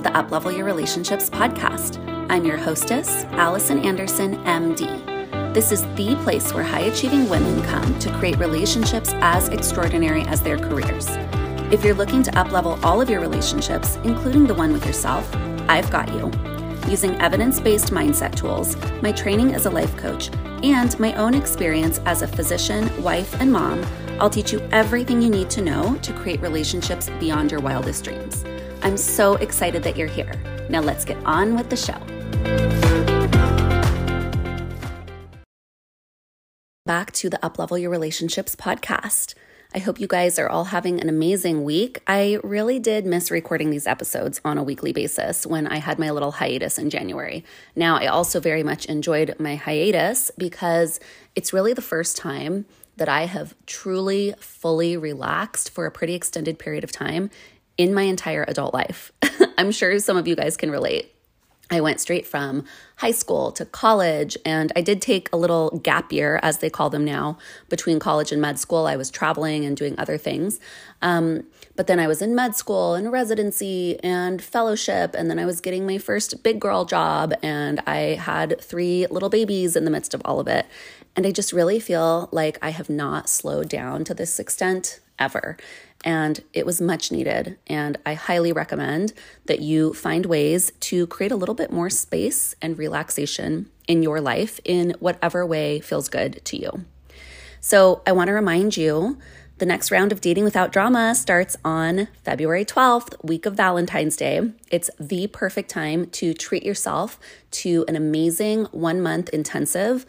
to the Uplevel Your Relationships podcast. I'm your hostess, Allison Anderson, MD. This is the place where high-achieving women come to create relationships as extraordinary as their careers. If you're looking to uplevel all of your relationships, including the one with yourself, I've got you. Using evidence-based mindset tools, my training as a life coach, and my own experience as a physician, wife, and mom, I'll teach you everything you need to know to create relationships beyond your wildest dreams. I'm so excited that you're here. Now let's get on with the show. Back to the Uplevel Your Relationships podcast. I hope you guys are all having an amazing week. I really did miss recording these episodes on a weekly basis when I had my little hiatus in January. Now, I also very much enjoyed my hiatus because it's really the first time that I have truly, fully relaxed for a pretty extended period of time in my entire adult life. I'm sure some of you guys can relate. I went straight from high school to college, and I did take a little gap year, as they call them now, between college and med school. I was traveling and doing other things, but then I was in med school and residency and fellowship, and then I was getting my first big girl job, and I had 3 little babies in the midst of all of it, and I just really feel like I have not slowed down to this extent ever. And it was much needed. And I highly recommend that you find ways to create a little bit more space and relaxation in your life in whatever way feels good to you. So I want to remind you, the next round of Dating Without Drama starts on February 12th, week of Valentine's Day. It's the perfect time to treat yourself to an amazing 1-month intensive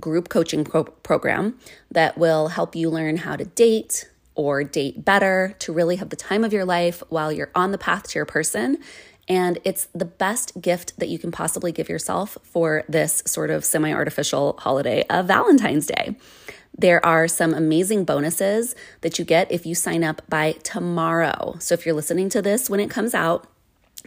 group coaching program that will help you learn how to date, or date better, to really have the time of your life while you're on the path to your person. And it's the best gift that you can possibly give yourself for this sort of semi-artificial holiday of Valentine's Day. There are some amazing bonuses that you get if you sign up by tomorrow. So if you're listening to this when it comes out,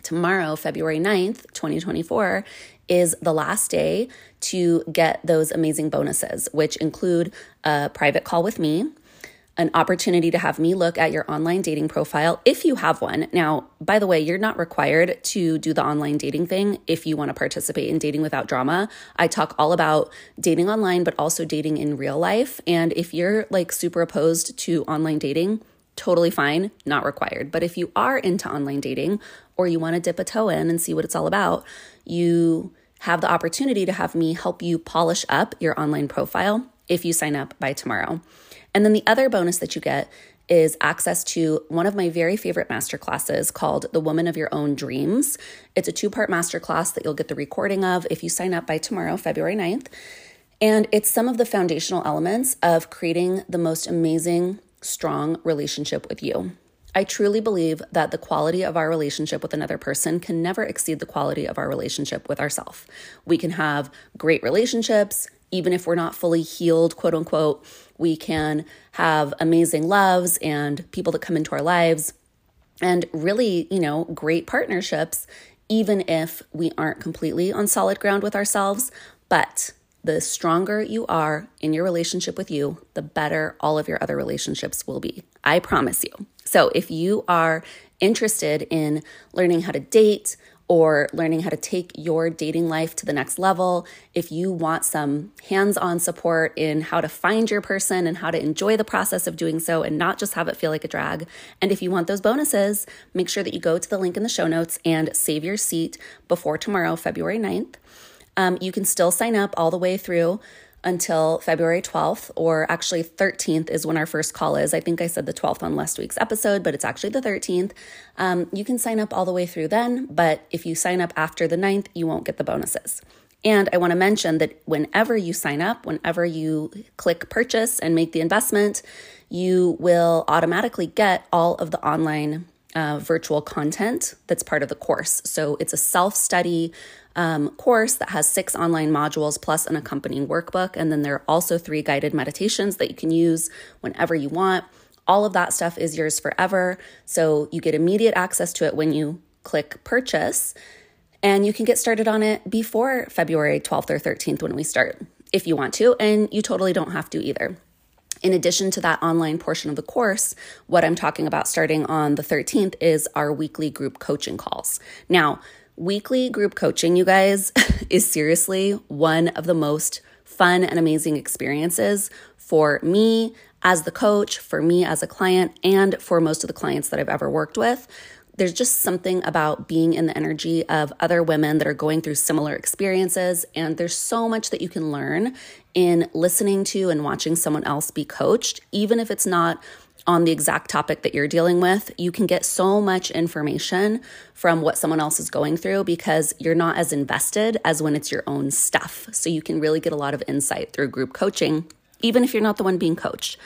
tomorrow, February 9th, 2024, is the last day to get those amazing bonuses, which include a private call with me, an opportunity to have me look at your online dating profile if you have one. Now, by the way, you're not required to do the online dating thing if you want to participate in Dating Without Drama. I talk all about dating online, but also dating in real life. And if you're like super opposed to online dating, totally fine, not required. But if you are into online dating or you want to dip a toe in and see what it's all about, you have the opportunity to have me help you polish up your online profile if you sign up by tomorrow. And then the other bonus that you get is access to one of my very favorite masterclasses called The Woman of Your Own Dreams. It's a 2-part masterclass that you'll get the recording of if you sign up by tomorrow, February 9th. And it's some of the foundational elements of creating the most amazing, strong relationship with you. I truly believe that the quality of our relationship with another person can never exceed the quality of our relationship with ourselves. We can have great relationships, even if we're not fully healed, quote unquote. We can have amazing loves and people that come into our lives and really, great partnerships, even if we aren't completely on solid ground with ourselves. But the stronger you are in your relationship with you, the better all of your other relationships will be. I promise you. So if you are interested in learning how to date, or learning how to take your dating life to the next level, if you want some hands-on support in how to find your person and how to enjoy the process of doing so and not just have it feel like a drag, and if you want those bonuses, make sure that you go to the link in the show notes and save your seat before tomorrow, February 9th. You can still sign up all the way through until February 12th, or actually 13th is when our first call is. I think I said the 12th on last week's episode, but it's actually the 13th. You can sign up all the way through then, but if you sign up after the 9th, you won't get the bonuses. And I want to mention that whenever you sign up, whenever you click purchase and make the investment, you will automatically get all of the online virtual content that's part of the course. So it's a self-study course that has 6 online modules plus an accompanying workbook. And then there are also 3 guided meditations that you can use whenever you want. All of that stuff is yours forever. So you get immediate access to it when you click purchase, and you can get started on it before February 12th or 13th when we start, if you want to, and you totally don't have to either. In addition to that online portion of the course, what I'm talking about starting on the 13th is our weekly group coaching calls. Now, weekly group coaching, you guys, is seriously one of the most fun and amazing experiences for me as the coach, for me as a client, and for most of the clients that I've ever worked with. There's just something about being in the energy of other women that are going through similar experiences, and there's so much that you can learn in listening to and watching someone else be coached. Even if it's not on the exact topic that you're dealing with, you can get so much information from what someone else is going through because you're not as invested as when it's your own stuff. So you can really get a lot of insight through group coaching, even if you're not the one being coached.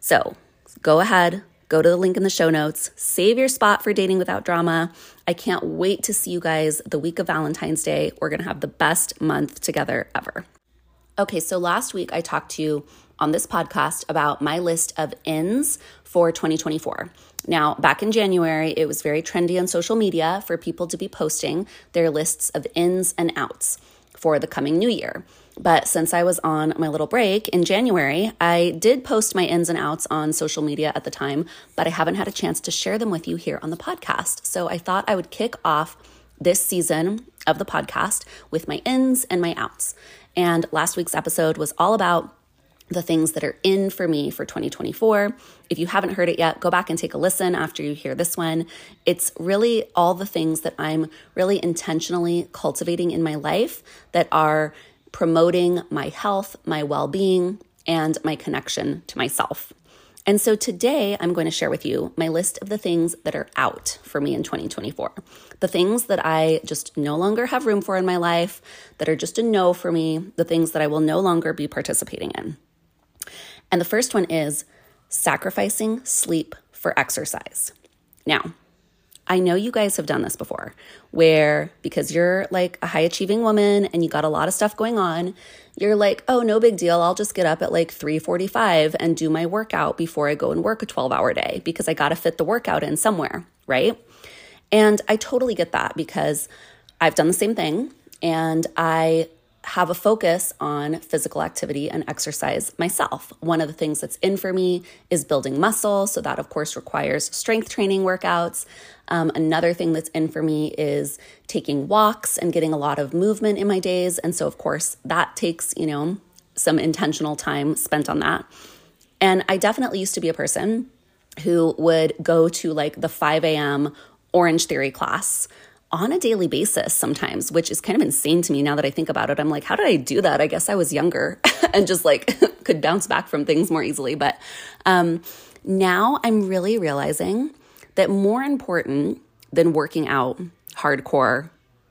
So go ahead, go to the link in the show notes, save your spot for Dating Without Drama. I can't wait to see you guys the week of Valentine's Day. We're going to have the best month together ever. Okay, so last week I talked to you on this podcast about my list of ins for 2024. Now, back in January, it was very trendy on social media for people to be posting their lists of ins and outs for the coming new year. But since I was on my little break in January, I did post my ins and outs on social media at the time, but I haven't had a chance to share them with you here on the podcast. So I thought I would kick off this season of the podcast with my ins and my outs. And last week's episode was all about the things that are in for me for 2024. If you haven't heard it yet, go back and take a listen after you hear this one. It's really all the things that I'm really intentionally cultivating in my life that are promoting my health, my well-being, and my connection to myself. And so today I'm going to share with you my list of the things that are out for me in 2024. The things that I just no longer have room for in my life, that are just a no for me, the things that I will no longer be participating in. And the first one is sacrificing sleep for exercise. Now, I know you guys have done this before where because you're like a high achieving woman and you got a lot of stuff going on, you're like, oh, no big deal. I'll just get up at like 3:45 and do my workout before I go and work a 12-hour day because I got to fit the workout in somewhere, right? And I totally get that because I've done the same thing and I have a focus on physical activity and exercise myself. One of the things that's in for me is building muscle. So that, of course, requires strength training workouts. Another thing that's in for me is taking walks and getting a lot of movement in my days. And so, of course, that takes, some intentional time spent on that. And I definitely used to be a person who would go to like the 5 a.m. Orange Theory class on a daily basis sometimes, which is kind of insane to me now that I think about it. I'm like, how did I do that? I guess I was younger and just like could bounce back from things more easily. But now I'm really realizing that more important than working out hardcore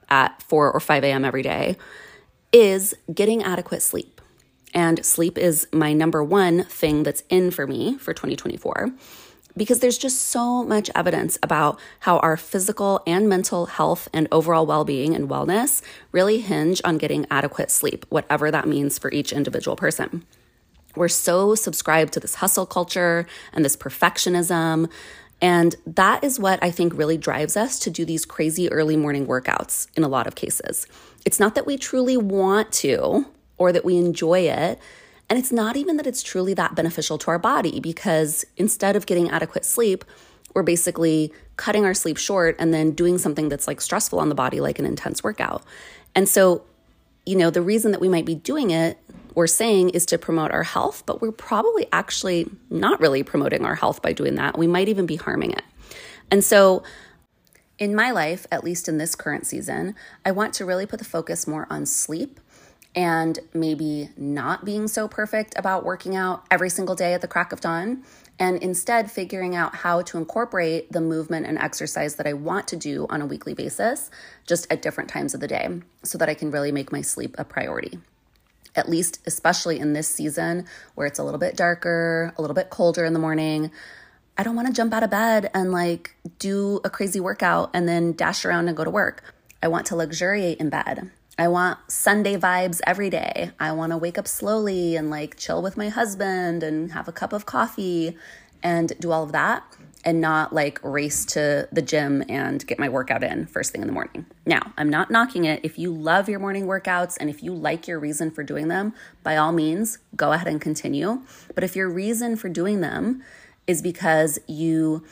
at 4 or 5 a.m. every day is getting adequate sleep. And sleep is my number one thing that's in for me for 2024. Because there's just so much evidence about how our physical and mental health and overall well-being and wellness really hinge on getting adequate sleep, whatever that means for each individual person. We're so subscribed to this hustle culture and this perfectionism, and that is what I think really drives us to do these crazy early morning workouts in a lot of cases. It's not that we truly want to or that we enjoy it, and it's not even that it's truly that beneficial to our body because instead of getting adequate sleep, we're basically cutting our sleep short and then doing something that's like stressful on the body, like an intense workout. And so, the reason that we might be doing it, we're saying, is to promote our health, but we're probably actually not really promoting our health by doing that. We might even be harming it. And so in my life, at least in this current season, I want to really put the focus more on sleep and maybe not being so perfect about working out every single day at the crack of dawn, and instead figuring out how to incorporate the movement and exercise that I want to do on a weekly basis, just at different times of the day, so that I can really make my sleep a priority. At least, especially in this season where it's a little bit darker, a little bit colder in the morning, I don't want to jump out of bed and like do a crazy workout and then dash around and go to work. I want to luxuriate in bed. I want Sunday vibes every day. I want to wake up slowly and like chill with my husband and have a cup of coffee and do all of that and not like race to the gym and get my workout in first thing in the morning. Now, I'm not knocking it. If you love your morning workouts and if you like your reason for doing them, by all means, go ahead and continue. But if your reason for doing them is because you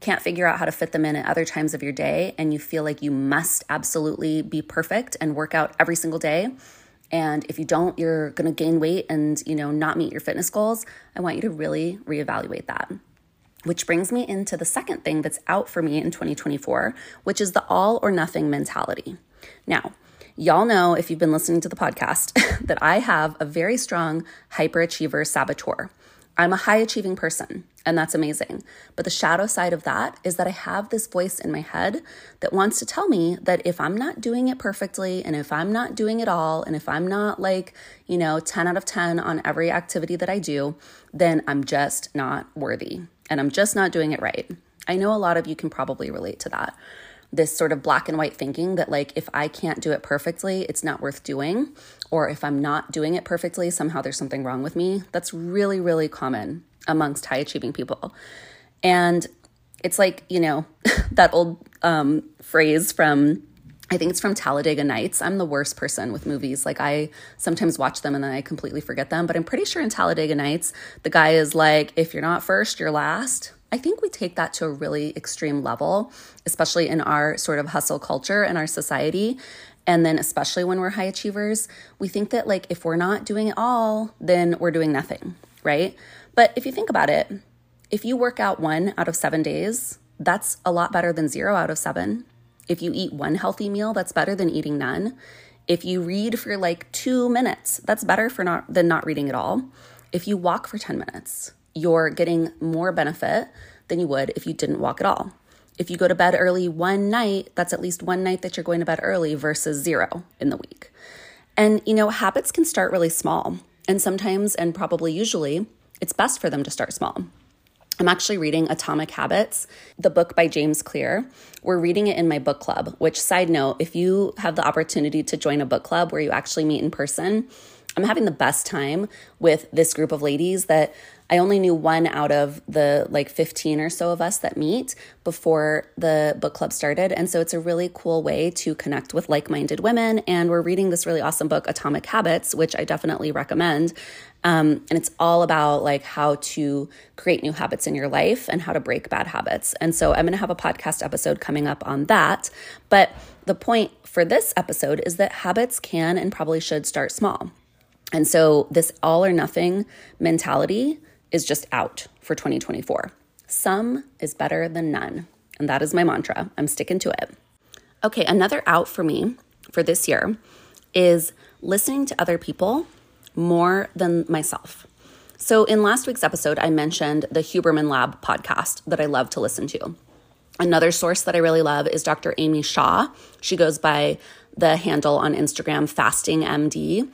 can't figure out how to fit them in at other times of your day and you feel like you must absolutely be perfect and work out every single day, and if you don't, you're going to gain weight and, you know, not meet your fitness goals, I want you to really reevaluate that. Which brings me into the second thing that's out for me in 2024, which is the all or nothing mentality. Now, y'all know if you've been listening to the podcast that I have a very strong hyperachiever saboteur. I'm a high achieving person, and that's amazing. But the shadow side of that is that I have this voice in my head that wants to tell me that if I'm not doing it perfectly, and if I'm not doing it all, and if I'm not like, you know, 10 out of 10 on every activity that I do, then I'm just not worthy. And I'm just not doing it right. I know a lot of you can probably relate to that. This sort of black and white thinking that like, if I can't do it perfectly, it's not worth doing. Or if I'm not doing it perfectly, somehow there's something wrong with me. That's really, really common amongst high achieving people. And it's like, you know, that old phrase from, I think it's from Talladega Nights. I'm the worst person with movies. Like I sometimes watch them and then I completely forget them. But I'm pretty sure in Talladega Nights, the guy is like, if you're not first, you're last. I think we take that to a really extreme level, especially in our sort of hustle culture and our society. And then especially when we're high achievers, we think that like if we're not doing it all, then we're doing nothing, right? But if you think about it, if you work out 1 out of 7 days, that's a lot better than 0 out of 7. If you eat one healthy meal, that's better than eating none. If you read for like 2 minutes, that's better than not reading at all. If you walk for 10 minutes, you're getting more benefit than you would if you didn't walk at all. If you go to bed early one night, that's at least one night that you're going to bed early versus 0 in the week. And, you know, habits can start really small. And sometimes, and probably usually, it's best for them to start small. I'm actually reading Atomic Habits, the book by James Clear. We're reading it in my book club, which, side note, if you have the opportunity to join a book club where you actually meet in person, I'm having the best time with this group of ladies that I only knew 1 out of the 15 or so of us that meet before the book club started. And so it's a really cool way to connect with like-minded women. And we're reading this really awesome book, Atomic Habits, which I definitely recommend. And it's all about like how to create new habits in your life and how to break bad habits. And so I'm going to have a podcast episode coming up on that. But the point for this episode is that habits can and probably should start small. And so this all or nothing mentality is just out for 2024. Some is better than none. And that is my mantra. I'm sticking to it. Okay, another out for me for this year is listening to other people more than myself. So in last week's episode, I mentioned the Huberman Lab podcast that I love to listen to. Another source that I really love is Dr. Amy Shah. She goes by the handle on Instagram, Fasting MD.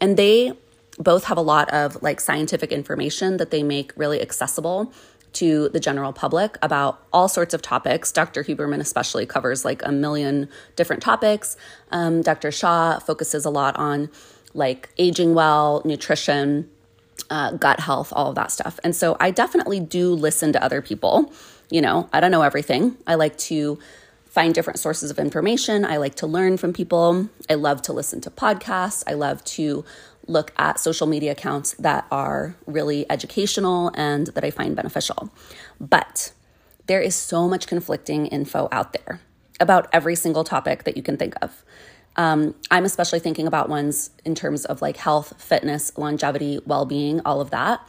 And they both have a lot of like scientific information that they make really accessible to the general public about all sorts of topics. Dr. Huberman especially covers like a million different topics. Dr. Shah focuses a lot on like aging well, nutrition, gut health, all of that stuff. And so I definitely do listen to other people. You know, I don't know everything. I like to find different sources of information. I like to learn from people. I love to listen to podcasts. I love to look at social media accounts that are really educational and that I find beneficial. But there is so much conflicting info out there about every single topic that you can think of. I'm especially thinking about ones in terms of like health, fitness, longevity, well-being, all of that.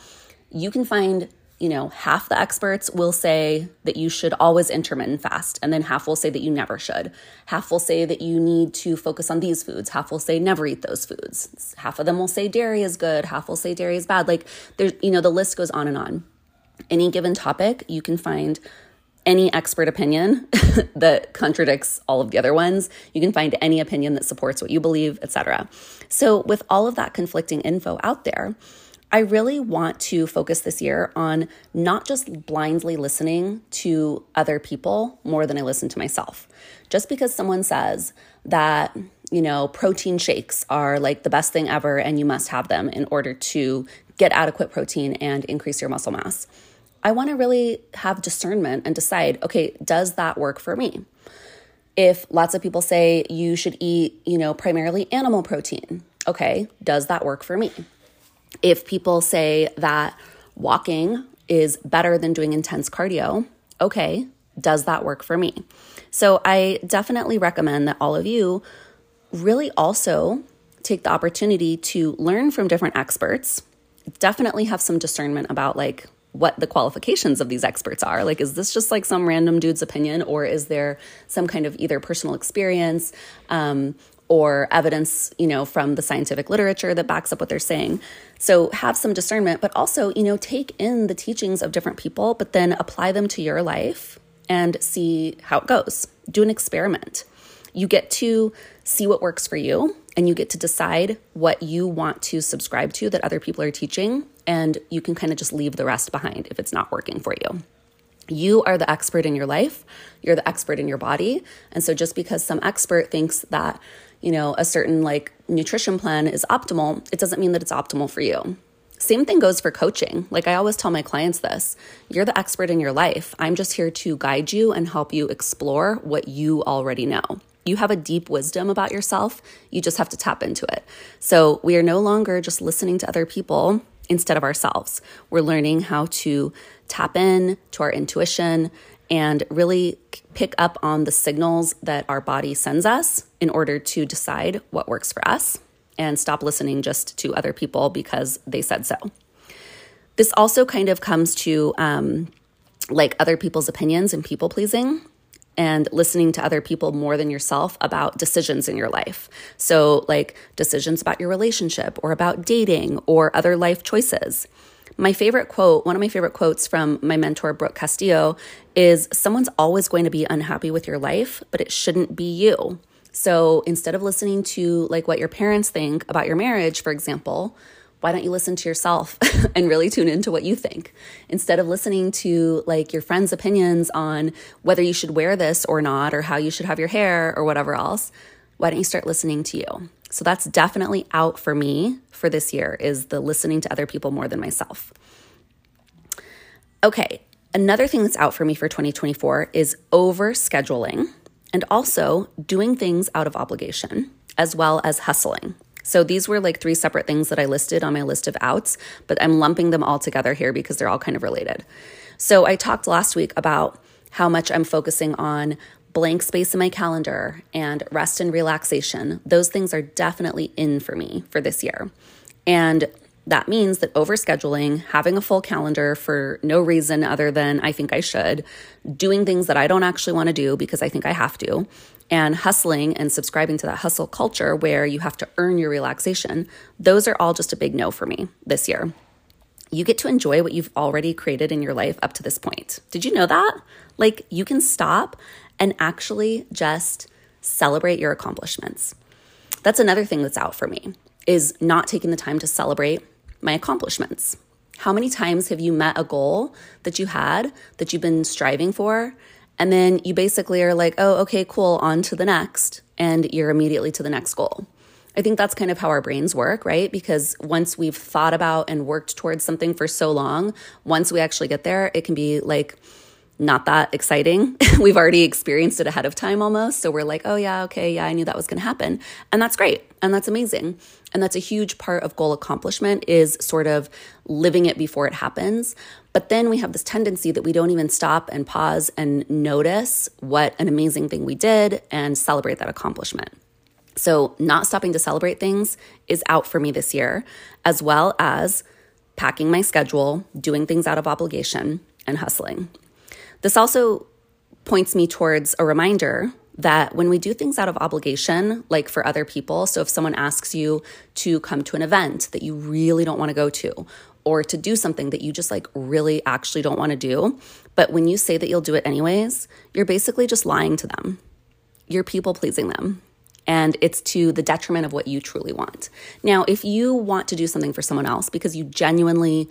You can find, you know, half the experts will say that you should always intermittent fast, and then half will say that you never should. Half will say that you need to focus on these foods. Half will say never eat those foods. Half of them will say dairy is good. Half will say dairy is bad. Like there's, you know, the list goes on and on. Any given topic, you can find any expert opinion that contradicts all of the other ones. You can find any opinion that supports what you believe, etc. So with all of that conflicting info out there, I really want to focus this year on not just blindly listening to other people more than I listen to myself. Just because someone says that, you know, protein shakes are like the best thing ever and you must have them in order to get adequate protein and increase your muscle mass, I want to really have discernment and decide, okay, does that work for me? If lots of people say you should eat, primarily animal protein, okay, does that work for me? If people say that walking is better than doing intense cardio, okay, does that work for me? So I definitely recommend that all of you really also take the opportunity to learn from different experts. Definitely have some discernment about what the qualifications of these experts are. Is this just some random dude's opinion, or is there some kind of either personal experience or evidence, from the scientific literature that backs up what they're saying? So have some discernment, but also, take in the teachings of different people, but then apply them to your life and see how it goes. Do an experiment. You get to see what works for you, and you get to decide what you want to subscribe to that other people are teaching, and you can kind of just leave the rest behind if it's not working for you. You are the expert in your life. You're the expert in your body. And so just because some expert thinks that, a certain nutrition plan is optimal, it doesn't mean that it's optimal for you. Same thing goes for coaching. I always tell my clients this, you're the expert in your life. I'm just here to guide you and help you explore what you already know. You have a deep wisdom about yourself. You just have to tap into it. So we are no longer just listening to other people instead of ourselves. We're learning how to tap in to our intuition and really pick up on the signals that our body sends us in order to decide what works for us and stop listening just to other people because they said so. This also kind of comes to other people's opinions and people pleasing and listening to other people more than yourself about decisions in your life. So decisions about your relationship or about dating or other life choices. My favorite quote, one of my favorite quotes from my mentor, Brooke Castillo, is someone's always going to be unhappy with your life, but it shouldn't be you. So instead of listening to what your parents think about your marriage, for example, why don't you listen to yourself and really tune into what you think? Instead of listening to your friends' opinions on whether you should wear this or not, or how you should have your hair or whatever else, why don't you start listening to you? So that's definitely out for me for this year, is the listening to other people more than myself. Okay, another thing that's out for me for 2024 is overscheduling and also doing things out of obligation, as well as hustling. So these were three separate things that I listed on my list of outs, but I'm lumping them all together here because they're all kind of related. So I talked last week about how much I'm focusing on blank space in my calendar and rest and relaxation. Those things are definitely in for me for this year. And that means that overscheduling, having a full calendar for no reason other than I think I should, doing things that I don't actually want to do because I think I have to, and hustling and subscribing to that hustle culture where you have to earn your relaxation, those are all just a big no for me this year. You get to enjoy what you've already created in your life up to this point. Did you know that? You can stop and actually just celebrate your accomplishments. That's another thing that's out for me, is not taking the time to celebrate my accomplishments. How many times have you met a goal that you had, that you've been striving for, and then you basically are oh, okay, cool, on to the next, and you're immediately to the next goal? I think that's kind of how our brains work, right? Because once we've thought about and worked towards something for so long, once we actually get there, it can be not that exciting. We've already experienced it ahead of time almost. So we're oh yeah, okay, yeah, I knew that was going to happen. And that's great. And that's amazing. And that's a huge part of goal accomplishment, is sort of living it before it happens. But then we have this tendency that we don't even stop and pause and notice what an amazing thing we did and celebrate that accomplishment. So not stopping to celebrate things is out for me this year, as well as packing my schedule, doing things out of obligation, and hustling. This also points me towards a reminder that when we do things out of obligation, for other people, so if someone asks you to come to an event that you really don't want to go to, or to do something that you just really actually don't want to do, but when you say that you'll do it anyways, you're basically just lying to them. You're people pleasing them. And it's to the detriment of what you truly want. Now, if you want to do something for someone else because you genuinely,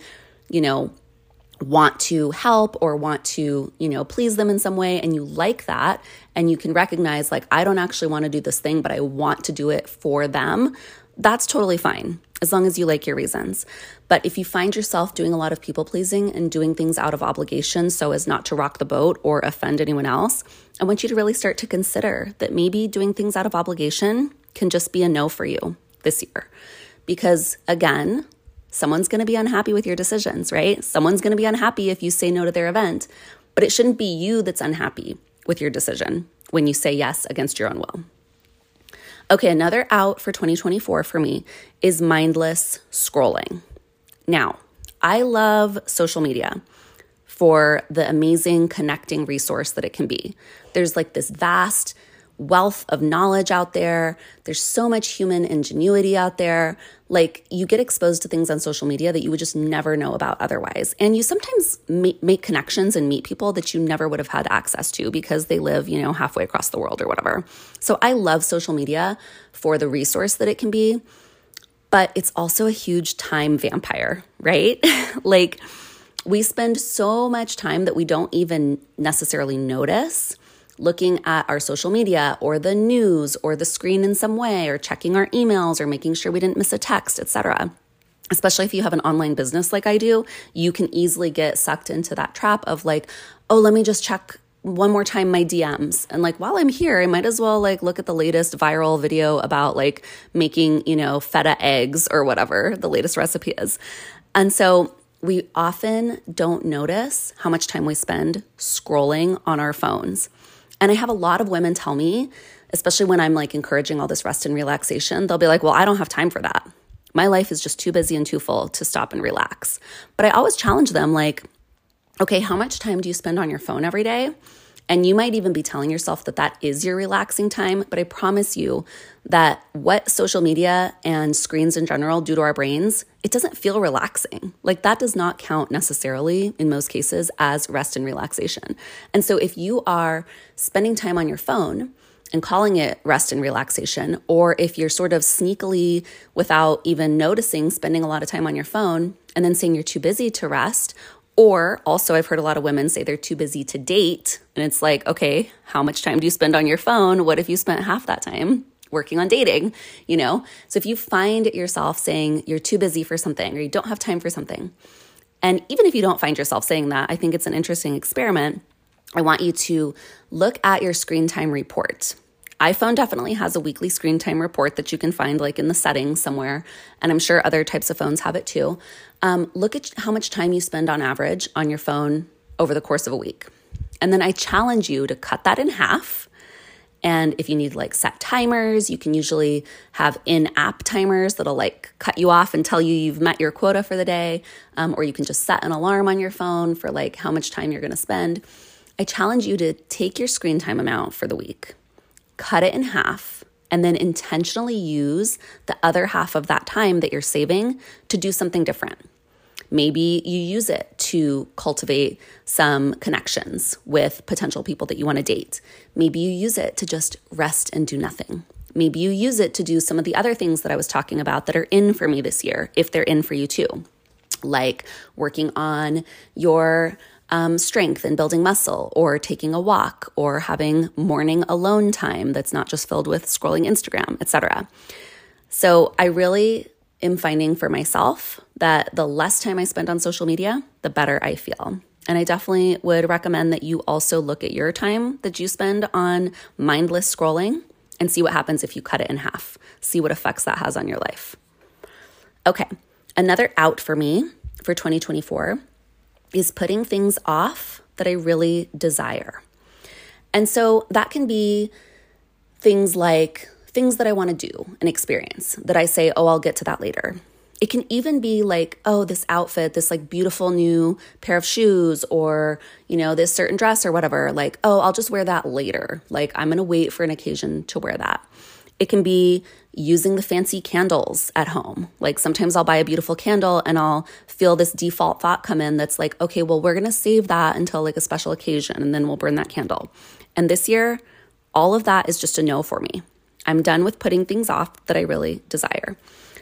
want to help or want to, please them in some way, and you like that, and you can recognize I don't actually want to do this thing, but I want to do it for them, That's totally fine, as long as you like your reasons. But if you find yourself doing a lot of people-pleasing and doing things out of obligation so as not to rock the boat or offend anyone else, I want you to really start to consider that maybe doing things out of obligation can just be a no for you this year. Because again, someone's going to be unhappy with your decisions, right? Someone's going to be unhappy if you say no to their event, but it shouldn't be you that's unhappy with your decision when you say yes against your own will. Okay, another out for 2024 for me is mindless scrolling. Now, I love social media for the amazing connecting resource that it can be. There's like this vast wealth of knowledge out there. There's so much human ingenuity out there. Like, you get exposed to things on social media that you would just never know about otherwise. And you sometimes make connections and meet people that you never would have had access to because they live, you know, halfway across the world or whatever. So I love social media for the resource that it can be, but it's also a huge time vampire, right? Like, we spend so much time that we don't even necessarily notice looking at our social media or the news or the screen in some way, or checking our emails or making sure we didn't miss a text, etc. Especially if you have an online business like I do, you can easily get sucked into that trap of like, oh, let me just check one more time my DMs. And like, while I'm here, I might as well like look at the latest viral video about like making, you know, feta eggs or whatever the latest recipe is. And so we often don't notice how much time we spend scrolling on our phones. And I have a lot of women tell me, especially when I'm like encouraging all this rest and relaxation, they'll be like, well, I don't have time for that. My life is just too busy and too full to stop and relax. But I always challenge them like, okay, how much time do you spend on your phone every day? And you might even be telling yourself that that is your relaxing time. But I promise you that what social media and screens in general do to our brains, it doesn't feel relaxing. Like, that does not count necessarily in most cases as rest and relaxation. And so if you are spending time on your phone and calling it rest and relaxation, or if you're sort of sneakily, without even noticing, spending a lot of time on your phone and then saying you're too busy to rest, or also I've heard a lot of women say they're too busy to date. And it's like, okay, how much time do you spend on your phone? What if you spent half that time working on dating, you know? So if you find yourself saying you're too busy for something or you don't have time for something, and even if you don't find yourself saying that, I think it's an interesting experiment. I want you to look at your screen time report. iPhone definitely has a weekly screen time report that you can find like in the settings somewhere, and I'm sure other types of phones have it too. Look at how much time you spend on average on your phone over the course of a week. And then I challenge you to cut that in half. And if you need like set timers, you can usually have in-app timers that'll like cut you off and tell you you've met your quota for the day. Or you can just set an alarm on your phone for like how much time you're going to spend. I challenge you to take your screen time amount for the week, cut it in half, and then intentionally use the other half of that time that you're saving to do something different. Maybe you use it to cultivate some connections with potential people that you want to date. Maybe you use it to just rest and do nothing. Maybe you use it to do some of the other things that I was talking about that are in for me this year, if they're in for you too, like working on your strength and building muscle, or taking a walk, or having morning alone time that's not just filled with scrolling Instagram, etc. So I really am finding for myself that the less time I spend on social media, the better I feel. And I definitely would recommend that you also look at your time that you spend on mindless scrolling and see what happens if you cut it in half. See what effects that has on your life. Okay, another out for me for 2024 is putting things off that I really desire. And so that can be things like things that I want to do and experience that I say, oh, I'll get to that later. It can even be like, oh, this outfit, this like beautiful new pair of shoes, or, you know, this certain dress or whatever, like, oh, I'll just wear that later. Like, I'm going to wait for an occasion to wear that. It can be using the fancy candles at home. Like, sometimes I'll buy a beautiful candle and I'll feel this default thought come in that's like, okay, well, we're going to save that until like a special occasion and then we'll burn that candle. And this year, all of that is just a no for me. I'm done with putting things off that I really desire.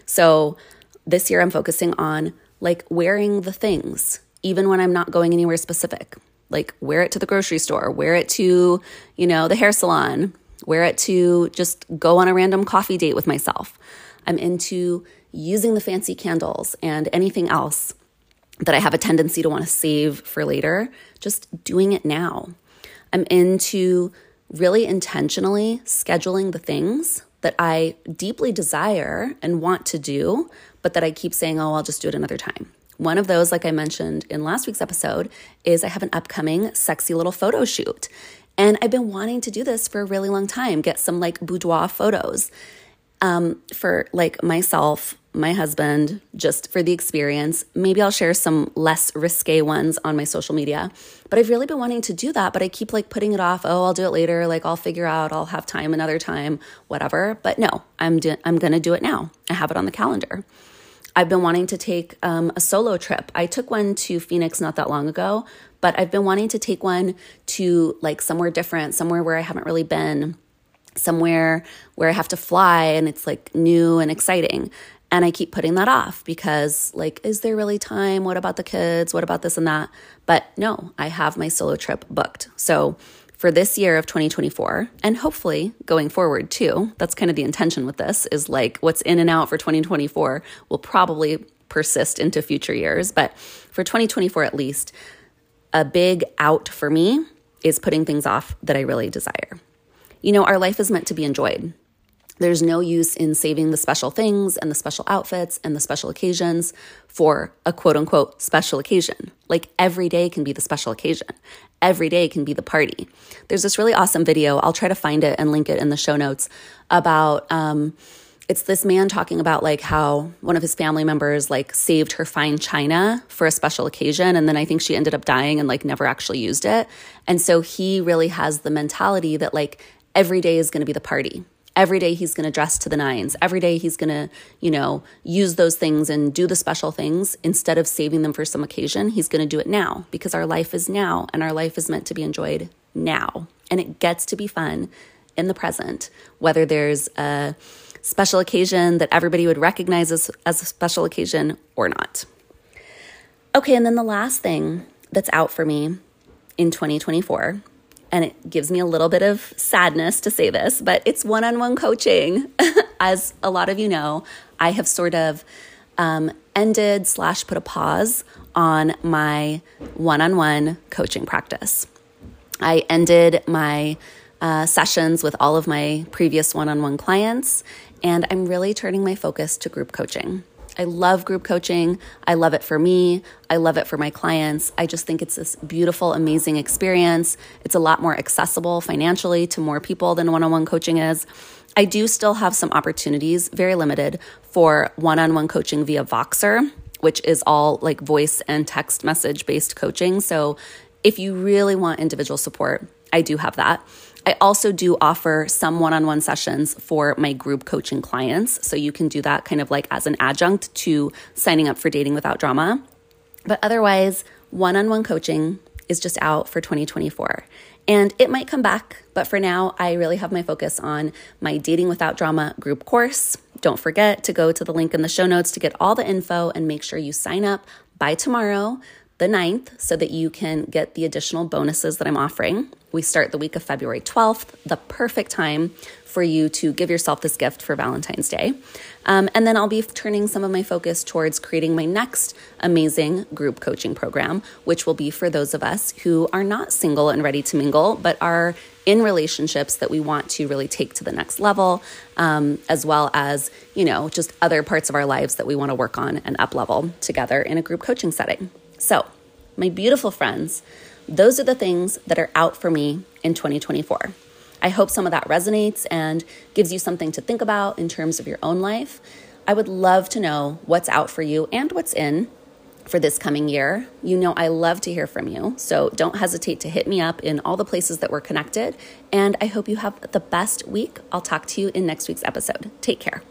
So this year I'm focusing on like wearing the things, even when I'm not going anywhere specific. Like, wear it to the grocery store, wear it to, you know, the hair salon, wear it to just go on a random coffee date with myself. I'm into using the fancy candles and anything else that I have a tendency to want to save for later, just doing it now. I'm into really intentionally scheduling the things that I deeply desire and want to do, but that I keep saying, oh, I'll just do it another time. One of those, like I mentioned in last week's episode, is I have an upcoming sexy little photo shoot. And I've been wanting to do this for a really long time, get some like boudoir photos for like myself, my husband, just for the experience. Maybe I'll share some less risque ones on my social media, but I've really been wanting to do that, but I keep like putting it off. Oh, I'll do it later. Like I'll figure out, I'll have time another time, whatever. But no, I'm going to do it now. I have it on the calendar. I've been wanting to take a solo trip. I took one to Phoenix not that long ago, but I've been wanting to take one to like somewhere different, somewhere where I haven't really been, somewhere where I have to fly and it's like new and exciting. And I keep putting that off because like, is there really time? What about the kids? What about this and that? But no, I have my solo trip booked. So for this year of 2024 and hopefully going forward too, that's kind of the intention with this is like what's in and out for 2024 will probably persist into future years. But for 2024, at least, a big out for me is putting things off that I really desire. You know, our life is meant to be enjoyed. There's no use in saving the special things and the special outfits and the special occasions for a quote unquote special occasion. Like every day can be the special occasion. Every day can be the party. There's this really awesome video. I'll try to find it and link it in the show notes about, it's this man talking about like how one of his family members like saved her fine china for a special occasion. And then I think she ended up dying and like never actually used it. And so he really has the mentality that like every day is going to be the party. Every day he's going to dress to the nines. Every day he's going to, you know, use those things and do the special things. Instead of saving them for some occasion, he's going to do it now because our life is now and our life is meant to be enjoyed now. And it gets to be fun in the present, whether there's a special occasion that everybody would recognize as a special occasion or not. Okay, and then the last thing that's out for me in 2024, and it gives me a little bit of sadness to say this, but it's one-on-one coaching. As a lot of you know, I have sort of ended / put a pause on my one-on-one coaching practice. I ended my sessions with all of my previous one-on-one clients, and I'm really turning my focus to group coaching. I love group coaching. I love it for me. I love it for my clients. I just think it's this beautiful, amazing experience. It's a lot more accessible financially to more people than one-on-one coaching is. I do still have some opportunities, very limited, for one-on-one coaching via Voxer, which is all like voice and text message based coaching. So if you really want individual support, I do have that. I also do offer some one-on-one sessions for my group coaching clients. So you can do that kind of like as an adjunct to signing up for Dating Without Drama. But otherwise, one-on-one coaching is just out for 2024. And it might come back, but for now, I really have my focus on my Dating Without Drama group course. Don't forget to go to the link in the show notes to get all the info and make sure you sign up by tomorrow, the 9th, so that you can get the additional bonuses that I'm offering. We start the week of February 12th, the perfect time for you to give yourself this gift for Valentine's Day. And then I'll be turning some of my focus towards creating my next amazing group coaching program, which will be for those of us who are not single and ready to mingle, but are in relationships that we want to really take to the next level, as well as, you know, just other parts of our lives that we want to work on and up-level together in a group coaching setting. So, my beautiful friends, those are the things that are out for me in 2024. I hope some of that resonates and gives you something to think about in terms of your own life. I would love to know what's out for you and what's in for this coming year. You know, I love to hear from you, so don't hesitate to hit me up in all the places that we're connected. And I hope you have the best week. I'll talk to you in next week's episode. Take care.